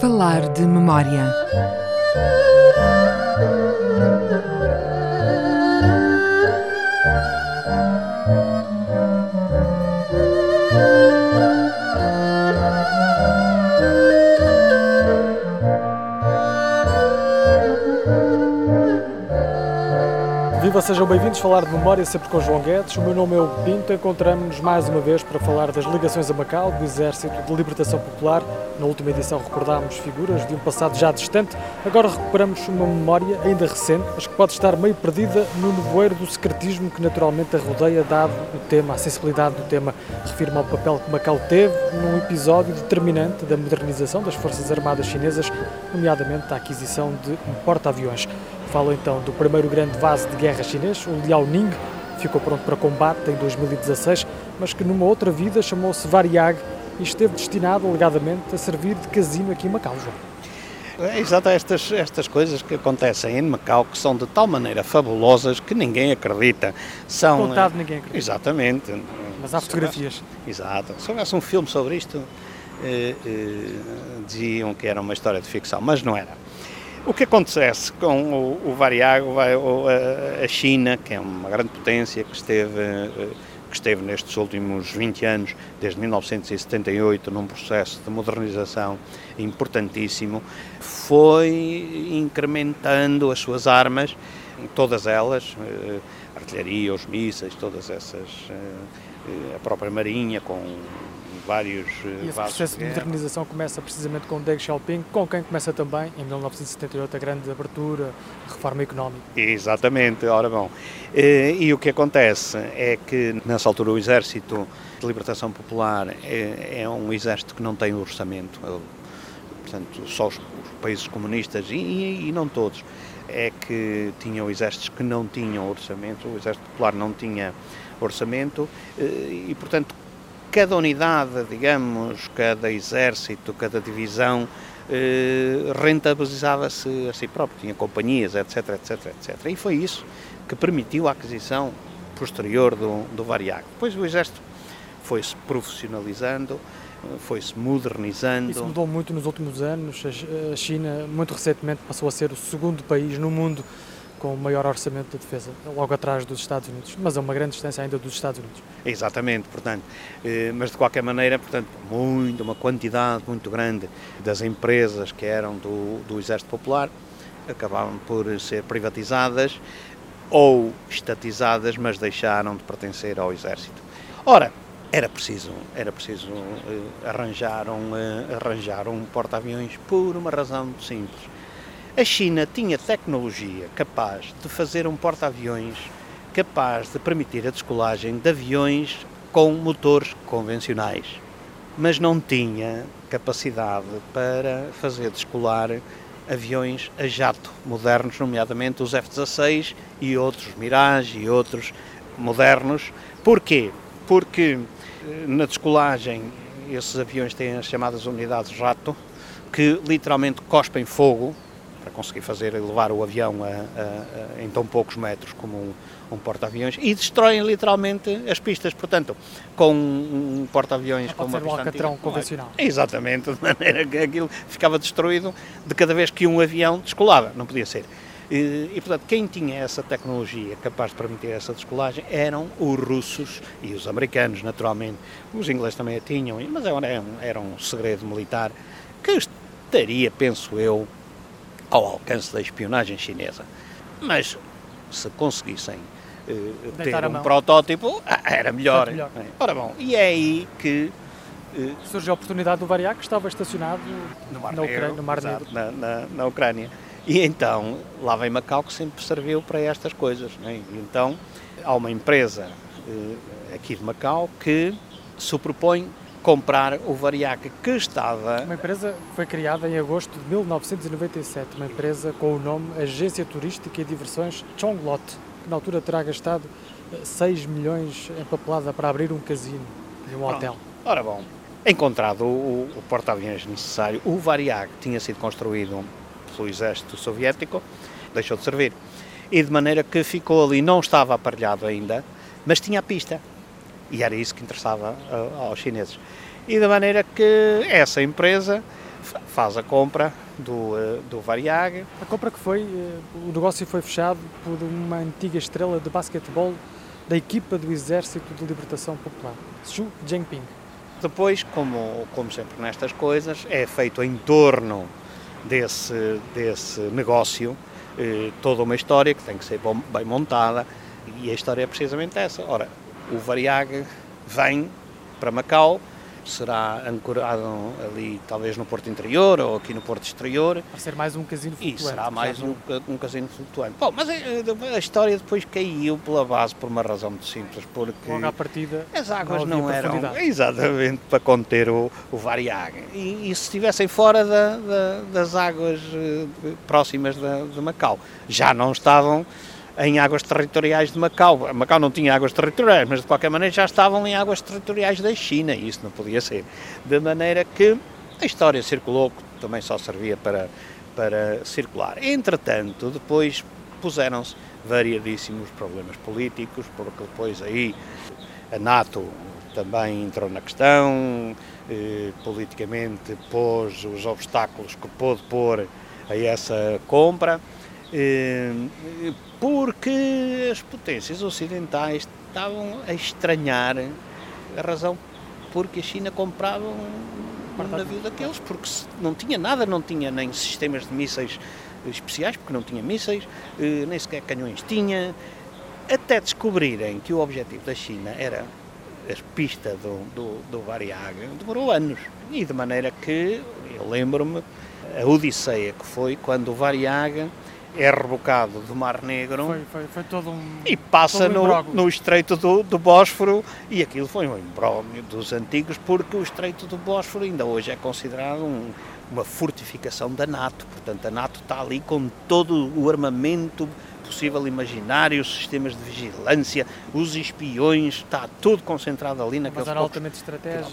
Falar de memória. Viva, sejam bem-vindos a Falar de Memória, sempre com João Guedes. O meu nome é Hugo Pinto. Encontramos-nos mais uma vez para falar das ligações a Macau do Exército de Libertação Popular. Na última edição recordámos figuras de um passado já distante, agora recuperamos uma memória ainda recente, mas que pode estar meio perdida no nevoeiro do secretismo que naturalmente a rodeia, dado o tema, a sensibilidade do tema. Refirma ao papel que Macau teve num episódio determinante da modernização das Forças Armadas Chinesas, nomeadamente a aquisição de um porta-aviões. Falo então do primeiro grande vaso de guerra chinês, o Liaoning, que ficou pronto para combate em 2016, mas que numa outra vida chamou-se Variag, e esteve destinado, alegadamente, a servir de casino aqui em Macau, João. É exato, estas coisas que acontecem em Macau, que são de tal maneira fabulosas que ninguém acredita. Contado, ninguém acredita. Exatamente. Mas há fotografias. Exato. Se houvesse um filme sobre isto, diziam que era uma história de ficção, mas não era. O que acontece com o Variag, a China, que é uma grande potência, que esteve nestes últimos 20 anos, desde 1978, num processo de modernização importantíssimo, foi incrementando as suas armas, todas elas, artilharia, os mísseis, todas essas, a própria marinha com vários vasos. E esse processo de modernização começa precisamente com Deng Xiaoping, com quem começa também, em 1978, a grande abertura, a reforma económica. Exatamente, ora bom. E o que acontece é que, nessa altura, o Exército de Libertação Popular é um exército que não tem orçamento, portanto, só os países comunistas, e não todos, é que tinham exércitos que não tinham orçamento, o Exército Popular não tinha orçamento, e, portanto, cada unidade, digamos, cada exército, cada divisão rentabilizava-se a si próprio, tinha companhias, etc, etc, etc. E foi isso que permitiu a aquisição posterior do Variag. Depois o exército foi-se profissionalizando, foi-se modernizando. Isso mudou muito nos últimos anos. A China, muito recentemente, passou a ser o segundo país no mundo com o maior orçamento de defesa, logo atrás dos Estados Unidos, mas a uma grande distância ainda dos Estados Unidos. Exatamente, portanto, mas de qualquer maneira, portanto, uma quantidade muito grande das empresas que eram do Exército Popular acabaram por ser privatizadas ou estatizadas, mas deixaram de pertencer ao Exército. Ora, era preciso arranjar um porta-aviões por uma razão simples. A China tinha tecnologia capaz de fazer um porta-aviões capaz de permitir a descolagem de aviões com motores convencionais, mas não tinha capacidade para fazer descolar aviões a jato modernos, nomeadamente os F-16 e outros Mirage e outros modernos. Porquê? Porque na descolagem esses aviões têm as chamadas unidades jato, que literalmente cospem fogo, para conseguir levar o avião a em tão poucos metros como um porta-aviões, e destroem literalmente as pistas. Portanto, com um porta-aviões com uma pista antiga, convencional. Exatamente, de maneira que aquilo ficava destruído de cada vez que um avião descolava, não podia ser. E portanto, quem tinha essa tecnologia capaz de permitir essa descolagem eram os russos e os americanos, naturalmente. Os ingleses também a tinham, mas era um segredo militar que estaria, penso eu, ao alcance da espionagem chinesa. Mas se conseguissem ter um protótipo, era melhor. Ora bom, e é aí que surge a oportunidade do Variag, que estava estacionado na Ucrânia. E então, lá vem Macau, que sempre serviu para estas coisas. Né? E então, há uma empresa aqui de Macau que se propõe comprar o Variag, que estava... Uma empresa foi criada em agosto de 1997, uma empresa com o nome Agência Turística e Diversões Chong Lot, que na altura terá gastado 6 milhões em papelada para abrir um casino e um hotel. Ora bom, encontrado o porta-aviões necessário, o Variag tinha sido construído pelo exército soviético, deixou de servir, e de maneira que ficou ali, não estava aparelhado ainda, mas tinha a pista, e era isso que interessava aos chineses. E de maneira que essa empresa faz a compra do Variag. A compra que foi, o negócio foi fechado por uma antiga estrela de basquetebol da equipa do Exército de Libertação Popular, Xu Jiangping. Depois, como sempre nestas coisas, é feito em torno desse negócio toda uma história que tem que ser bem montada, e a história é precisamente essa. Ora, o Variag vem para Macau, será ancorado ali talvez no Porto Interior ou aqui no Porto Exterior. Vai ser mais um casino flutuante. E será mais um casino flutuante. Bom, mas a história depois caiu pela base por uma razão muito simples, porque logo à partida as águas não eram exatamente para conter o Variag. E se estivessem fora das águas próximas de Macau, já não estavam em águas territoriais de Macau. Macau não tinha águas territoriais, mas de qualquer maneira já estavam em águas territoriais da China, e isso não podia ser. De maneira que a história circulou, que também só servia para circular. Entretanto, depois puseram-se variadíssimos problemas políticos, porque depois aí a NATO também entrou na questão, politicamente pôs os obstáculos que pôde pôr a essa compra, porque as potências ocidentais estavam a estranhar a razão porque a China comprava um navio daqueles, porque não tinha nada, não tinha nem sistemas de mísseis especiais, porque não tinha mísseis, nem sequer canhões tinha, até descobrirem que o objetivo da China era a pista do Variag. Demorou anos, e de maneira que eu lembro-me a odisseia que foi quando o Variag é rebocado do Mar Negro, foi todo um, e passa todo no Estreito do Bósforo, e aquilo foi um imbróglio dos antigos, porque o Estreito do Bósforo ainda hoje é considerado uma fortificação da NATO. Portanto, a NATO está ali com todo o armamento possível imaginário, os sistemas de vigilância, os espiões, está tudo concentrado ali naquela zona altamente estratégica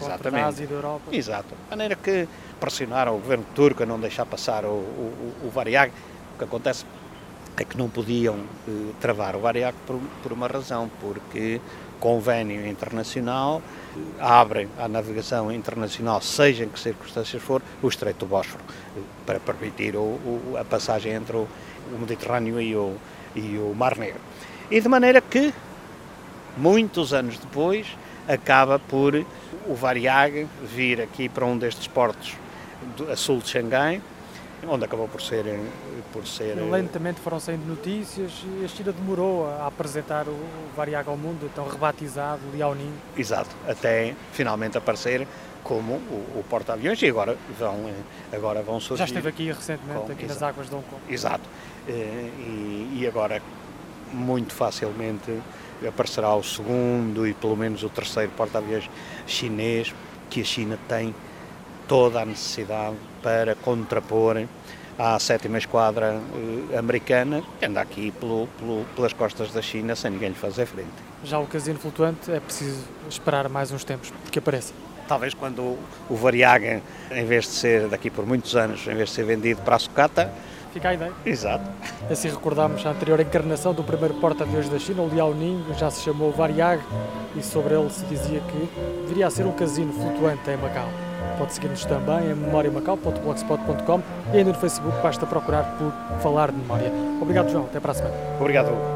contra a Ásia e da Europa. Exato. De maneira que pressionaram o governo turco a não deixar passar o Variag. O que acontece é que não podiam travar o Variag por uma razão, porque convênio internacional abre à navegação internacional, seja em que circunstâncias for, o Estreito do Bósforo, para permitir a passagem entre o Mediterrâneo e o Mar Negro. E de maneira que, muitos anos depois, acaba por o Variag vir aqui para um destes portos a sul de Xangai, onde acabou por ser... Lentamente foram saindo notícias e a China demorou a apresentar o Variag ao mundo, então rebatizado Liaoning. Exato, até finalmente aparecer como o porta-aviões, e agora vão surgir... Já esteve aqui recentemente, aqui nas águas de Hong Kong. Exato, e agora muito facilmente aparecerá o segundo e pelo menos o terceiro porta-aviões chinês, que a China tem toda a necessidade para contrapor à 7ª Esquadra americana, que anda aqui pelas costas da China sem ninguém lhe fazer frente. Já o casino flutuante é preciso esperar mais uns tempos, porque aparece. Talvez quando o Variag, em vez de ser daqui por muitos anos, em vez de ser vendido para a sucata... Fica a ideia. Exato. Assim recordámos a anterior encarnação do primeiro porta-aviões da China, o Liaoning, já se chamou Variag, e sobre ele se dizia que viria a ser um casino flutuante em Macau. Pode seguir-nos também em memóriamacau.blogspot.com e ainda no Facebook basta procurar por Falar de Memória. Obrigado, João. Até para a semana. Obrigado, Hugo.